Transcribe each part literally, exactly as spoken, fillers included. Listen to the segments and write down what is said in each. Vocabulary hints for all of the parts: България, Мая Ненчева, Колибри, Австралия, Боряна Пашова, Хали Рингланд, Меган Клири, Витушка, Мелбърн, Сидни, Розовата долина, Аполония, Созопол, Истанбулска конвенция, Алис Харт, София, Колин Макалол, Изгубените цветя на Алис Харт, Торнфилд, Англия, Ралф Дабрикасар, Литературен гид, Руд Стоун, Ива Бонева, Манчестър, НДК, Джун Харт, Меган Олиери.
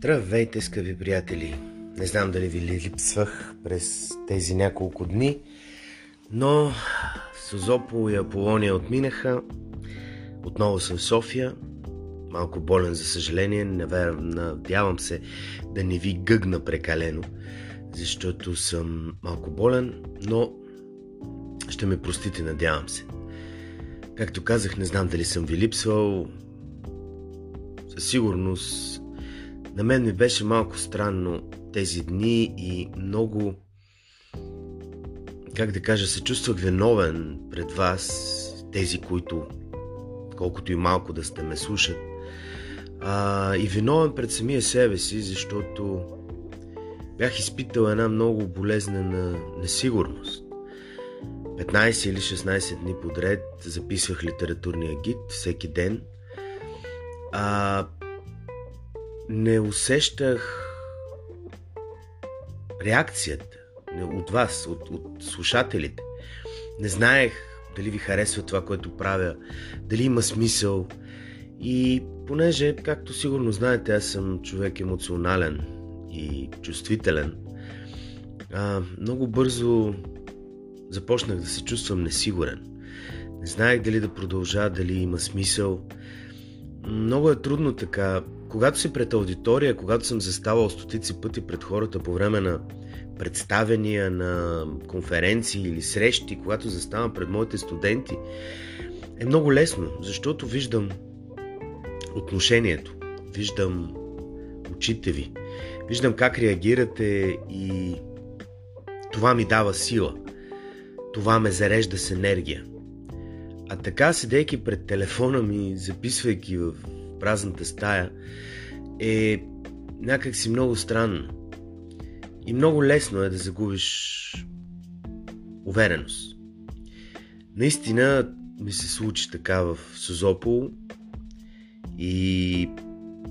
Здравейте, скъпи приятели! Не знам дали ви липсвах през тези няколко дни, но Созопол и Аполония отминаха. Отново съм в София. Малко болен, за съжаление. Надявам се да не ви гъгна прекалено, защото съм малко болен, но ще ме простите, надявам се. Както казах, не знам дали съм ви липсвал. Със сигурност на мен ми беше малко странно тези дни и много, как да кажа, се чувствах виновен пред вас, тези, които, колкото и малко да сте ме слушат, а, и виновен пред самия себе си, защото бях изпитал една много болезнена несигурност. петнайсет или шестнайсет дни подред записвах литературния гид всеки ден. А, не усещах реакцията от вас, от, от слушателите. Не знаех дали ви харесва това, което правя, дали има смисъл. И понеже, както сигурно знаете, аз съм човек емоционален и чувствителен, а, много бързо започнах да се чувствам несигурен. Не знаех дали да продължа, дали има смисъл. Много е трудно така. Когато си пред аудитория, когато съм заставал стотици пъти пред хората по време на представения, на конференции или срещи, когато заставам пред моите студенти, е много лесно, защото виждам отношението, виждам очите ви, виждам как реагирате и това ми дава сила, това ме зарежда с енергия. А така, седейки пред телефона ми, записвайки в празната стая, е някак си много странно. И много лесно е да загубиш увереност. Наистина ми се случи така в Созопол и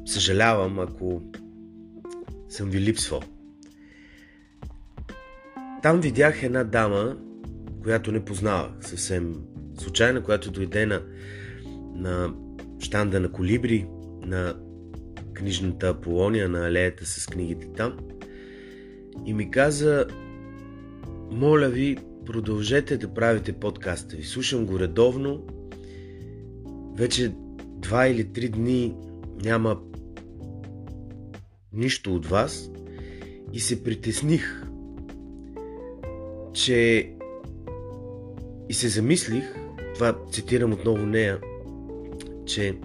съжалявам, ако съм ви липсвал. Там видях една дама, която не познавах съвсем случайно, която дойде на, на щанда на Колибри, на книжната Аполония, на алеята с книгите там, и ми каза: моля ви, продължете да правите подкаста ви. Слушам го редовно. Вече два или три дни няма нищо от вас и се притесних, че и се замислих, това цитирам отново нея, че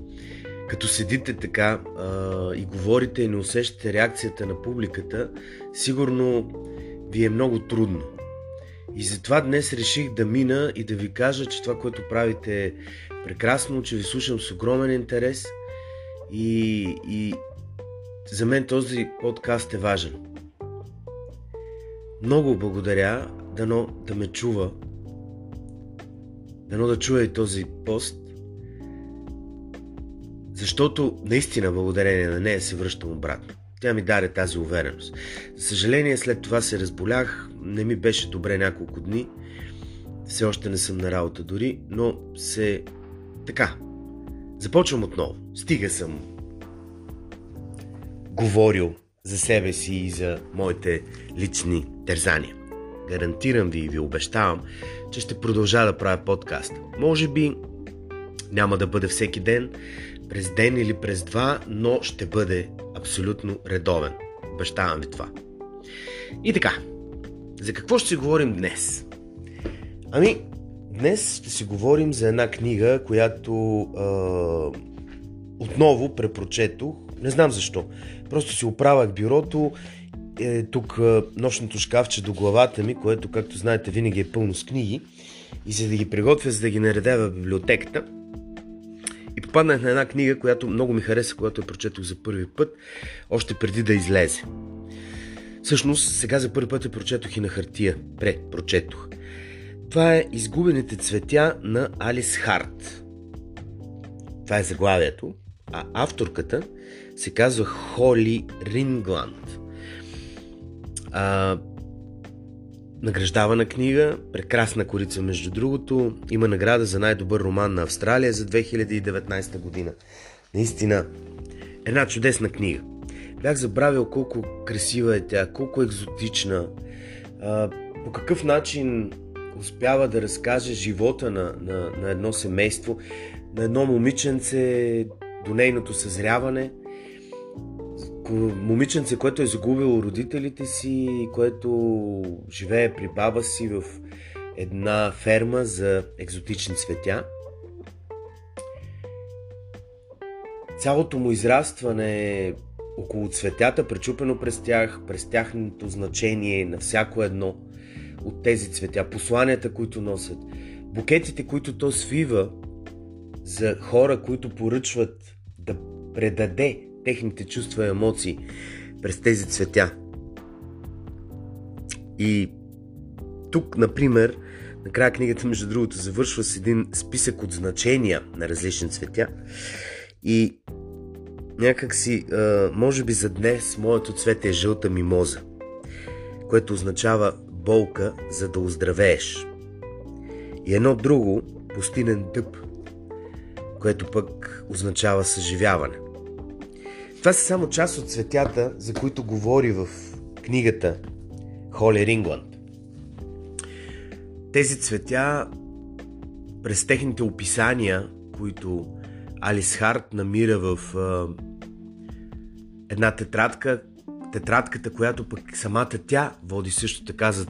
като седите така а, и говорите и не усещате реакцията на публиката, сигурно ви е много трудно. И затова днес реших да мина и да ви кажа, че това, което правите, е прекрасно, че ви слушам с огромен интерес и, и за мен този подкаст е важен. Много благодаря, дано да ме чува, дано да чуя и този пост, защото наистина благодарение на нея се връщам обратно. Тя ми даде тази увереност. За съжаление, след това се разболях, не ми беше добре няколко дни, все още не съм на работа дори, но се... така, започвам отново. Стига съм говорил за себе си и за моите лични терзания. Гарантирам ви и ви обещавам, че ще продължа да правя подкаст. Може би няма да бъде всеки ден, през ден или през два, но ще бъде абсолютно редовен. Обещавам ви това. И така, за какво ще си говорим днес? Ами, днес ще си говорим за една книга, която е, отново препрочетох. Не знам защо. Просто си оправях бюрото. Е, тук е, нощното шкафче до главата ми, което, както знаете, винаги е пълно с книги. И за да ги приготвя, за да ги наредя в библиотеката, и попаднах на една книга, която много ми хареса, когато я прочетох за първи път, още преди да излезе. Всъщност, сега за първи път я прочетох и на хартия. Препрочетох. Това е Изгубените цветя на Алис Харт. Това е заглавието, а авторката се казва Хали Рингланд. А, награждавана книга, прекрасна корица, между другото. Има награда за най-добър роман на Австралия за две хиляди и деветнайсета година. Наистина, една чудесна книга. бях забравил колко красива е тя, колко екзотична, а, по какъв начин успява да разкаже живота на, на, на едно семейство, на едно момиченце до нейното съзряване. Момиченце, което е загубило родителите си, което живее при баба си в една ферма за екзотични цветя. Цялото му израстване е около цветята, пречупено през тях, през тяхното значение на всяко едно от тези цветя, посланията, които носят, букетите, които то свива за хора, които поръчват да предаде техните чувства и емоции през тези цветя. И тук, например, накрая книгата, между другото, завършва с един списък от значения на различни цветя. И някак си, може би за днес, моето цвете е жълта мимоза, което означава болка, за да оздравееш. И едно друго, пустинен дъб, което пък означава съживяване. Това са само част от цветята, за които говори в книгата Хали Рингланд. Тези цветя, през техните описания, които Алис Харт намира в а, една тетрадка, тетрадката, която пък самата тя води също така за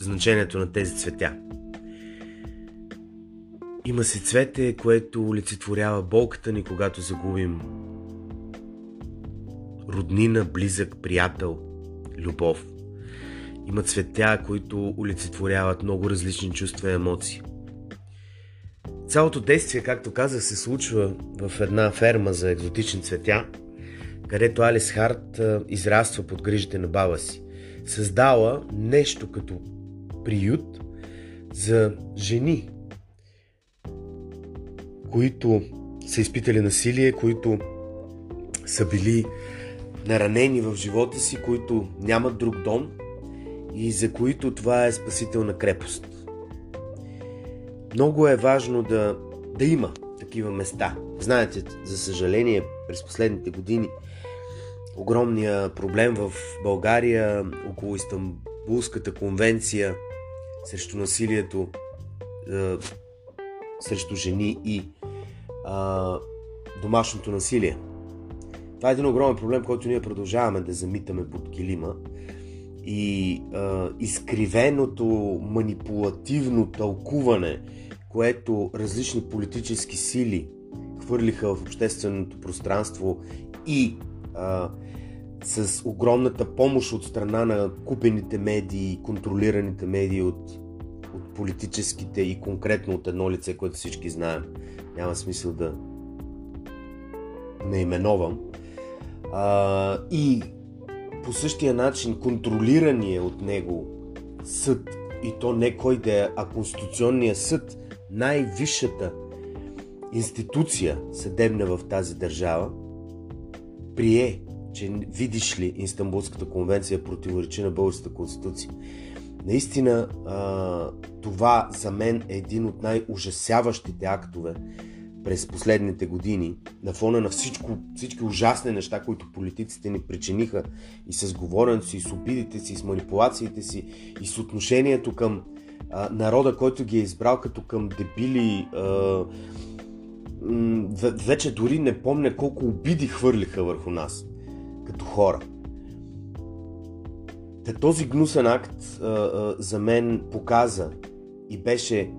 значението на тези цветя. Има се цвете, което олицетворява болката ни, когато загубим роднина, близък, приятел, любов. Има цветя, които олицетворяват много различни чувства и емоции. Цялото действие, както казах, се случва в една ферма за екзотични цветя, където Алис Харт израства под грижите на баба си. Създала нещо като приют за жени, които са изпитали насилие, които са били наранени в живота си, които нямат друг дом и за които това е спасителна крепост. Много е важно да, да има такива места. Знаете, за съжаление, през последните години огромният проблем в България около Истанбулската конвенция срещу насилието е, срещу жени и е, домашното насилие. Това е един огромен проблем, който ние продължаваме да замитаме под килима. И е, изкривеното манипулативно тълкуване, което различни политически сили хвърлиха в общественото пространство и е, с огромната помощ от страна на купените медии, контролираните медии от, от политическите и конкретно от едно лице, което всички знаем. Няма смисъл да не именувам. Е, и по същия начин контролирания от него съд, и то не кой да е, а Конституционния съд, най-висшата институция съдебна в тази държава, прие, че видиш ли Истанбулската конвенция противоречи на българската конституция. Наистина това за мен е един от най-ужасяващите актове през последните години, на фона на всичко, всички ужасни неща, които политиците ни причиниха и с говоренето си, и с обидите си, и с манипулациите си, и с отношението към а, народа, който ги е избрал, като към дебили. А, м- вече дори не помня колко обиди хвърлиха върху нас, като хора. Та този гнусен акт а, а, за мен показа и беше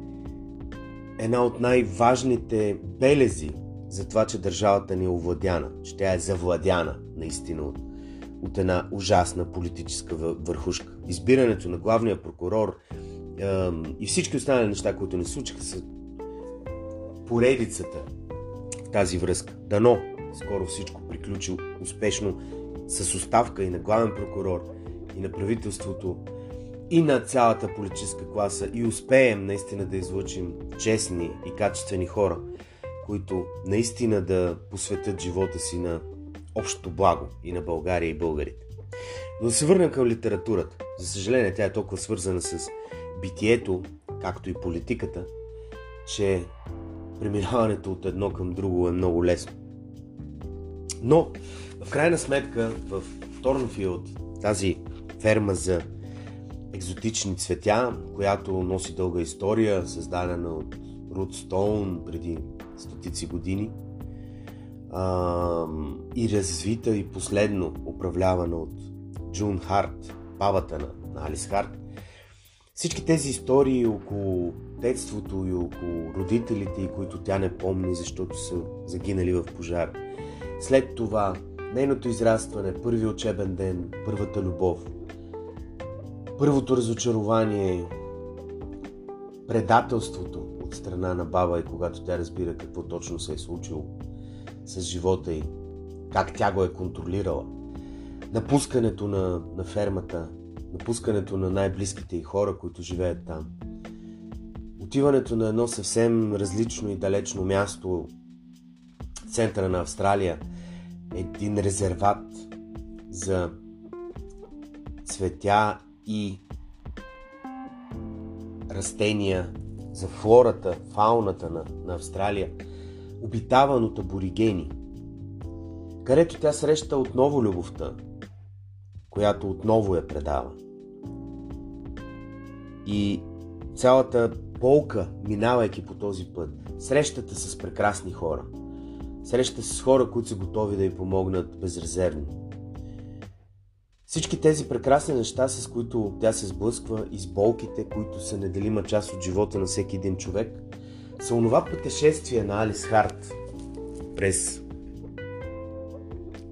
една от най-важните белези за това, че държавата ни е овладяна, че тя е завладяна наистина от, от една ужасна политическа върхушка. Избирането на главния прокурор е, и всички останали неща, които не случиха, са поредицата в тази връзка. Дано скоро всичко приключи успешно с оставка и на главен прокурор, и на правителството, и на цялата политическа класа, и успеем наистина да излъчим честни и качествени хора, които наистина да посветят живота си на общото благо и на България и българите. Но да се върнем към литературата. За съжаление, тя е толкова свързана с битието, както и политиката, че преминаването от едно към друго е много лесно. Но в крайна сметка в Торнфилд, тази ферма за екзотични цветя, която носи дълга история, създадена от Руд Стоун преди стотици години а, и развита и последно управлявана от Джун Харт, бабата на, на Алис Харт. Всички тези истории около детството и около родителите, които тя не помни, защото са загинали в пожар. След това нейното израстване, първи учебен ден, първата любов, първото разочарование, предателството от страна на баба и когато тя разбира какво точно се е случило с живота ѝ, как тя го е контролирала, напускането на, на фермата, напускането на най-близките ѝ хора, които живеят там, отиването на едно съвсем различно и далечно място, центъра на Австралия, един резерват за цветя и растения, за флората, фауната на, на Австралия, обитаван от аборигени, където тя среща отново любовта, която отново я предава. И цялата полка, минавайки по този път, срещата с прекрасни хора, срещата с хора, които са готови да й помогнат безрезервно. Всички тези прекрасни неща, с които тя се сблъсква, и с болките, които са неделима част от живота на всеки един човек, са онова пътешествие на Алис Харт през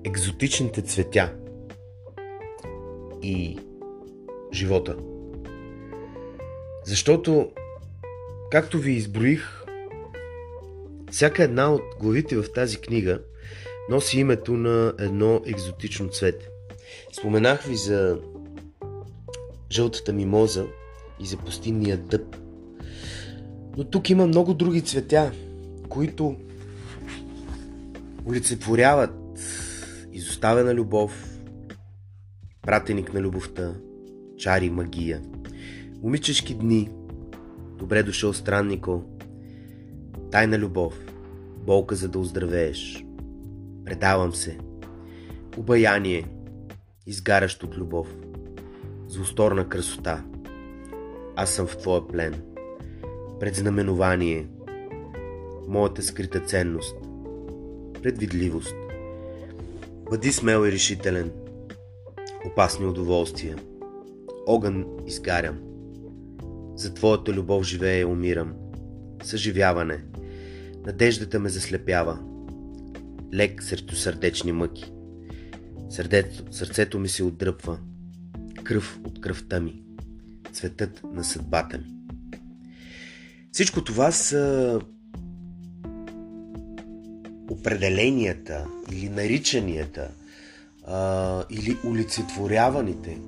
екзотичните цветя и живота. Защото, както ви изброих, всяка една от главите в тази книга носи името на едно екзотично цвете. Споменах ви за жълтата мимоза и за пустинния дъб. Но тук има много други цветя, които олицетворяват изоставена любов, пратеник на любовта, чари, магия, момичешки дни, добре дошъл страннико, тайна любов, болка за да оздравееш, предавам се, обаяние, изгарящ от любов, злосторна красота, аз съм в твоя плен, предзнаменование, моята скрита ценност, предвидливост, бъди смел и решителен, опасни удоволствия, огън изгарям, за твоята любов живея и умирам, съживяване, надеждата ме заслепява, лек срещу сърдечни мъки, Сърдето, сърцето ми се отдръпва, кръв от кръвта ми, цветът на съдбата ми. Всичко това са определенията или наричанията а, или олицетворяваните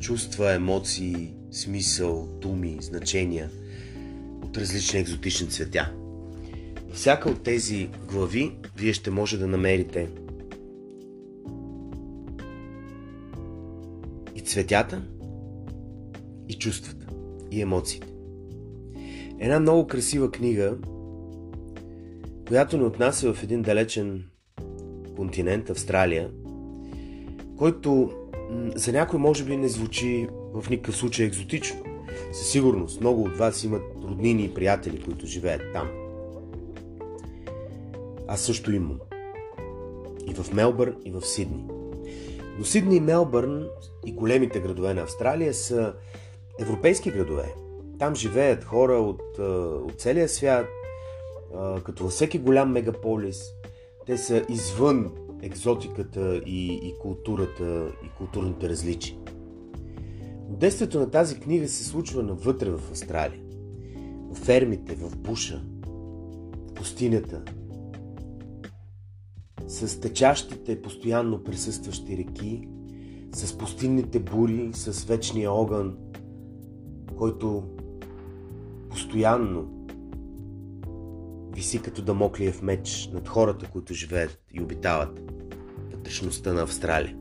чувства, емоции, смисъл, думи, значения от различни екзотични цветя. Във всяка от тези глави вие ще може да намерите цветята и чувствата и емоциите. Една много красива книга, която ни отнася в един далечен континент, Австралия, който за някой може би не звучи в никакъв случай екзотично. Със сигурност много от вас имат роднини и приятели, които живеят там. Аз също имам. И в Мелбърн, и в Сидни. Но Сидни и Мелбърн и големите градове на Австралия са европейски градове. Там живеят хора от, от целия свят, като във всеки голям мегаполис. Те са извън екзотиката и, и културата и културните различия. Но действието на тази книга се случва навътре в Австралия. В фермите, в буша, в пустинята, с течащите постоянно присъстващи реки, с пустинните бури, с вечния огън, който постоянно виси като дамоклиев меч над хората, които живеят и обитават вътрешността на Австралия.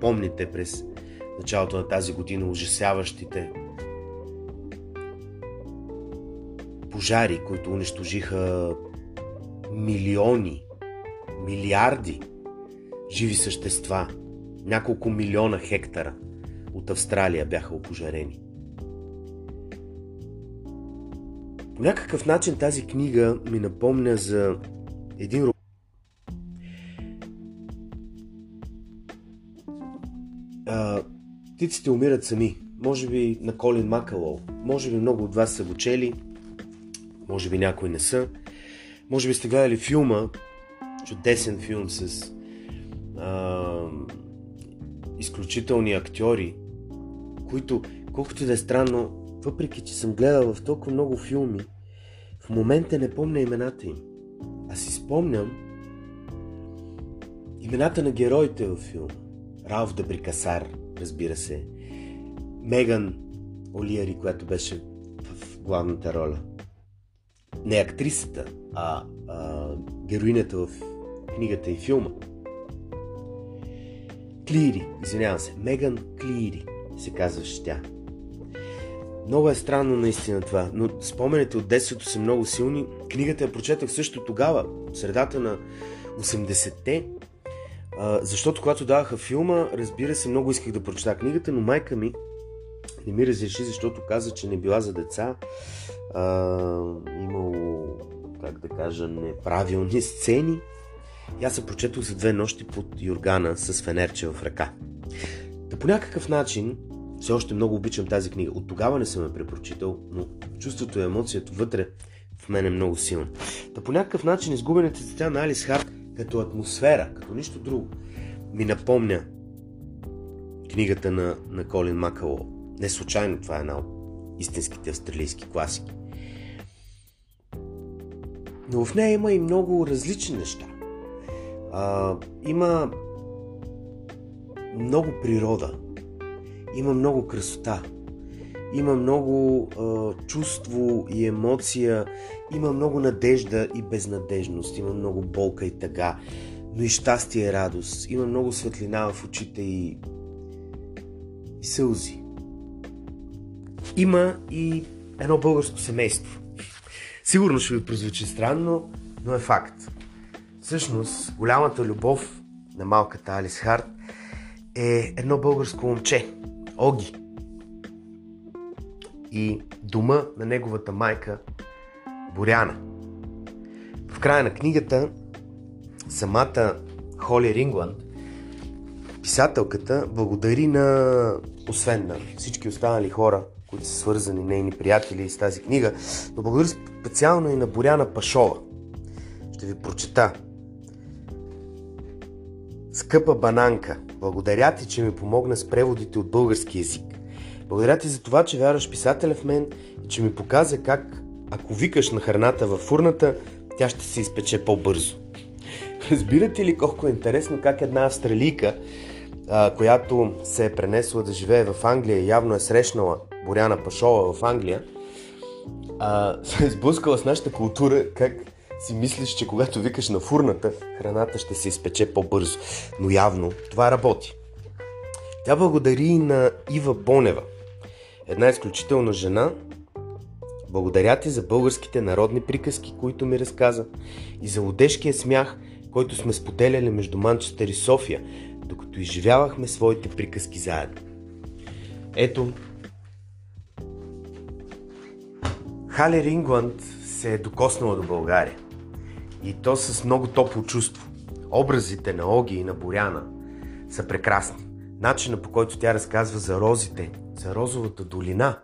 Помните през началото на тази година ужасяващите пожари, които унищожиха милиони милиарди живи същества, няколко милиона хектара от Австралия бяха опожарени. По някакъв начин тази книга ми напомня за един роман. Птиците умират сами. Може би на Колин Макалол. Може би много от вас са го чели. Може би някои не са. Може би сте гледали филма. Чудесен филм с а, изключителни актьори, които, колкото и да е странно, въпреки че съм гледал в толкова много филми, в момента не помня имената им. Аз си спомням имената на героите във филма. Ралф Дабрикасар, разбира се. Меган Олиери, която беше в главната роля. Не актрисата, а, а героинята в книгата и филма. Клири, извинявам се. Меган Клири се казваше тя. Много е странно наистина това, но спомените от детството са много силни. Книгата я прочетах също тогава, средата на осемдесетте, защото когато даваха филма, разбира се, много исках да прочета книгата, но майка ми не ми разреши, защото каза, че не била за деца. А, имало, как да кажа, неправилни сцени. И аз се прочетох за две нощи под юргана с фенерче в ръка. Да, по някакъв начин все още много обичам тази книга. От тогава не съм я препрочитал, но чувството и емоцията вътре в мен е много силно. Да, по някакъв начин изгубените цветя на Алис Харт като атмосфера, като нищо друго, ми напомня книгата на, на Колин Макалол. Не случайно това е една от истинските австралийски класики. Но в нея има и много различни неща. А, има много природа, има много красота, има много а, чувство и емоция, има много надежда и безнадежност, има много болка и тъга, но и щастие и радост, има много светлина в очите и, и сълзи. Има и едно българско семейство. Сигурно ще ви прозвучи странно, но е факт. Всъщност, голямата любов на малката Алис Харт е едно българско момче, Оги. И дома на неговата майка, Боряна. В края на книгата, самата Хали Рингланд, писателката, благодари на, освен на всички останали хора, които са свързани, нейни приятели с тази книга, но благодаря специално и на Боряна Пашова. Ще ви прочета. Скъпа бананка, благодаря ти, че ми помогна с преводите от български език. Благодаря ти за това, че вярваш писателя в мен и че ми показа как, ако викаш на храната във фурната, тя ще се изпече по-бързо. Разбирате ли колко е интересно как една австралийка, която се е пренесла да живее в Англия, явно е срещнала Боряна Пашова в Англия, а, се е сблъскала с нашата култура, как си мислиш, че когато викаш на фурната, храната ще се изпече по-бързо. Но явно това работи. Тя благодари на Ива Бонева, една изключителна жена. Благодаря ти за българските народни приказки, които ми разказа, и за лудежкия смях, който сме споделяли между Манчестър и София, докато изживявахме своите приказки заедно. Ето, Хали Рингланд се е докоснала до България. И то с много топло чувство. Образите на Оги и на Боряна са прекрасни. Начинът, по който тя разказва за розите, за Розовата долина,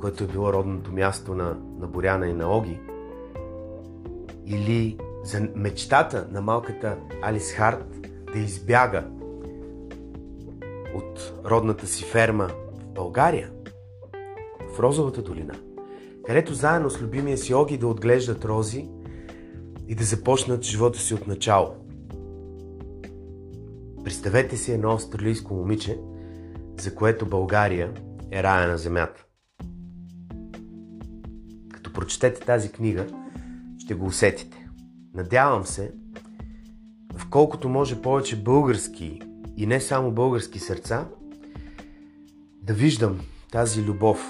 което е било родното място на, на Боряна и на Оги, или за мечтата на малката Алис Харт да избяга от родната си ферма в България, в Розовата долина, където заедно с любимия си Оги да отглеждат рози и да започнат живота си от начало. Представете си едно австралийско момиче, за което България е рая на земята. Като прочетете тази книга, ще го усетите. Надявам се, в колкото може повече български и не само български сърца, да виждам тази любов,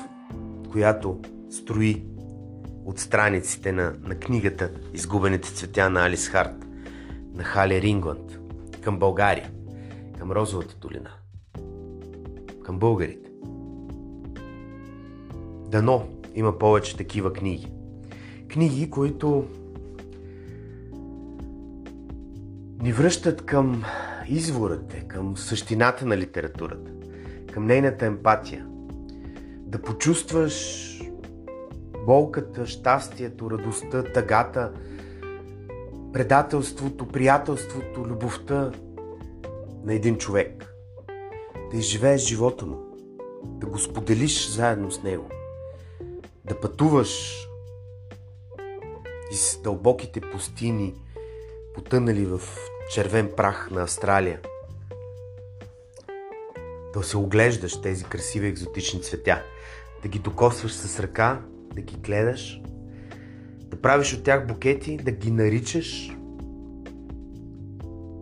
която строи от страниците на, на книгата Изгубените цветя на Алис Харт, на Хали Рингланд към България, към Розовата долина, към българите. Дано има повече такива книги. Книги, които ни връщат към изворът, към същината на литературата, към нейната емпатия. Да почувстваш болката, щастието, радостта, тъгата, предателството, приятелството, любовта на един човек. Да изживееш живота му, да го споделиш заедно с него, да пътуваш из дълбоките пустини, потънали в червен прах на Австралия, да се оглеждаш тези красиви екзотични цветя, да ги докосваш с ръка, да ги гледаш, да правиш от тях букети, да ги наричаш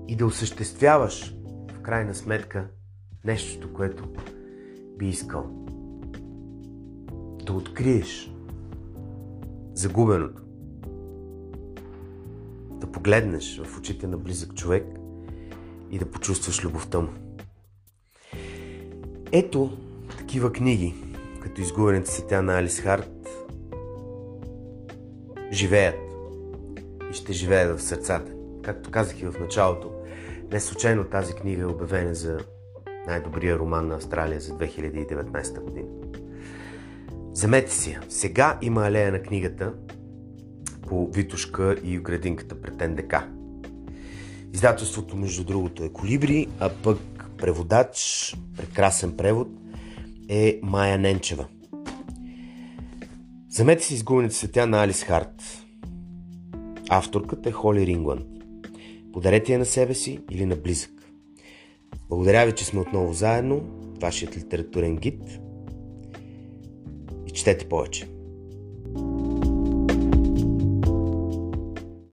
и да осъществяваш в крайна сметка нещото, което би искал. Да откриеш загубеното. Да погледнеш в очите на близък човек и да почувстваш любовта му. Ето такива книги, като Изгубените цветя на Алис Харт, живеят и ще живеят в сърцата. Както казах и в началото, не случайно тази книга е обявена за най-добрия роман на Австралия за две хиляди и деветнадесета година. Замете си я. Сега има алея на книгата по Витушка и градинката пред НДК. Издателството, между другото, е Колибри, а пък преводач, прекрасен превод, е Мая Ненчева. Замете си Изгубените цветя на Алис Харт. Авторката е Хали Рингланд. Подарете я на себе си или на близък. Благодаря ви, че сме отново заедно, вашият литературен гид, и четете повече.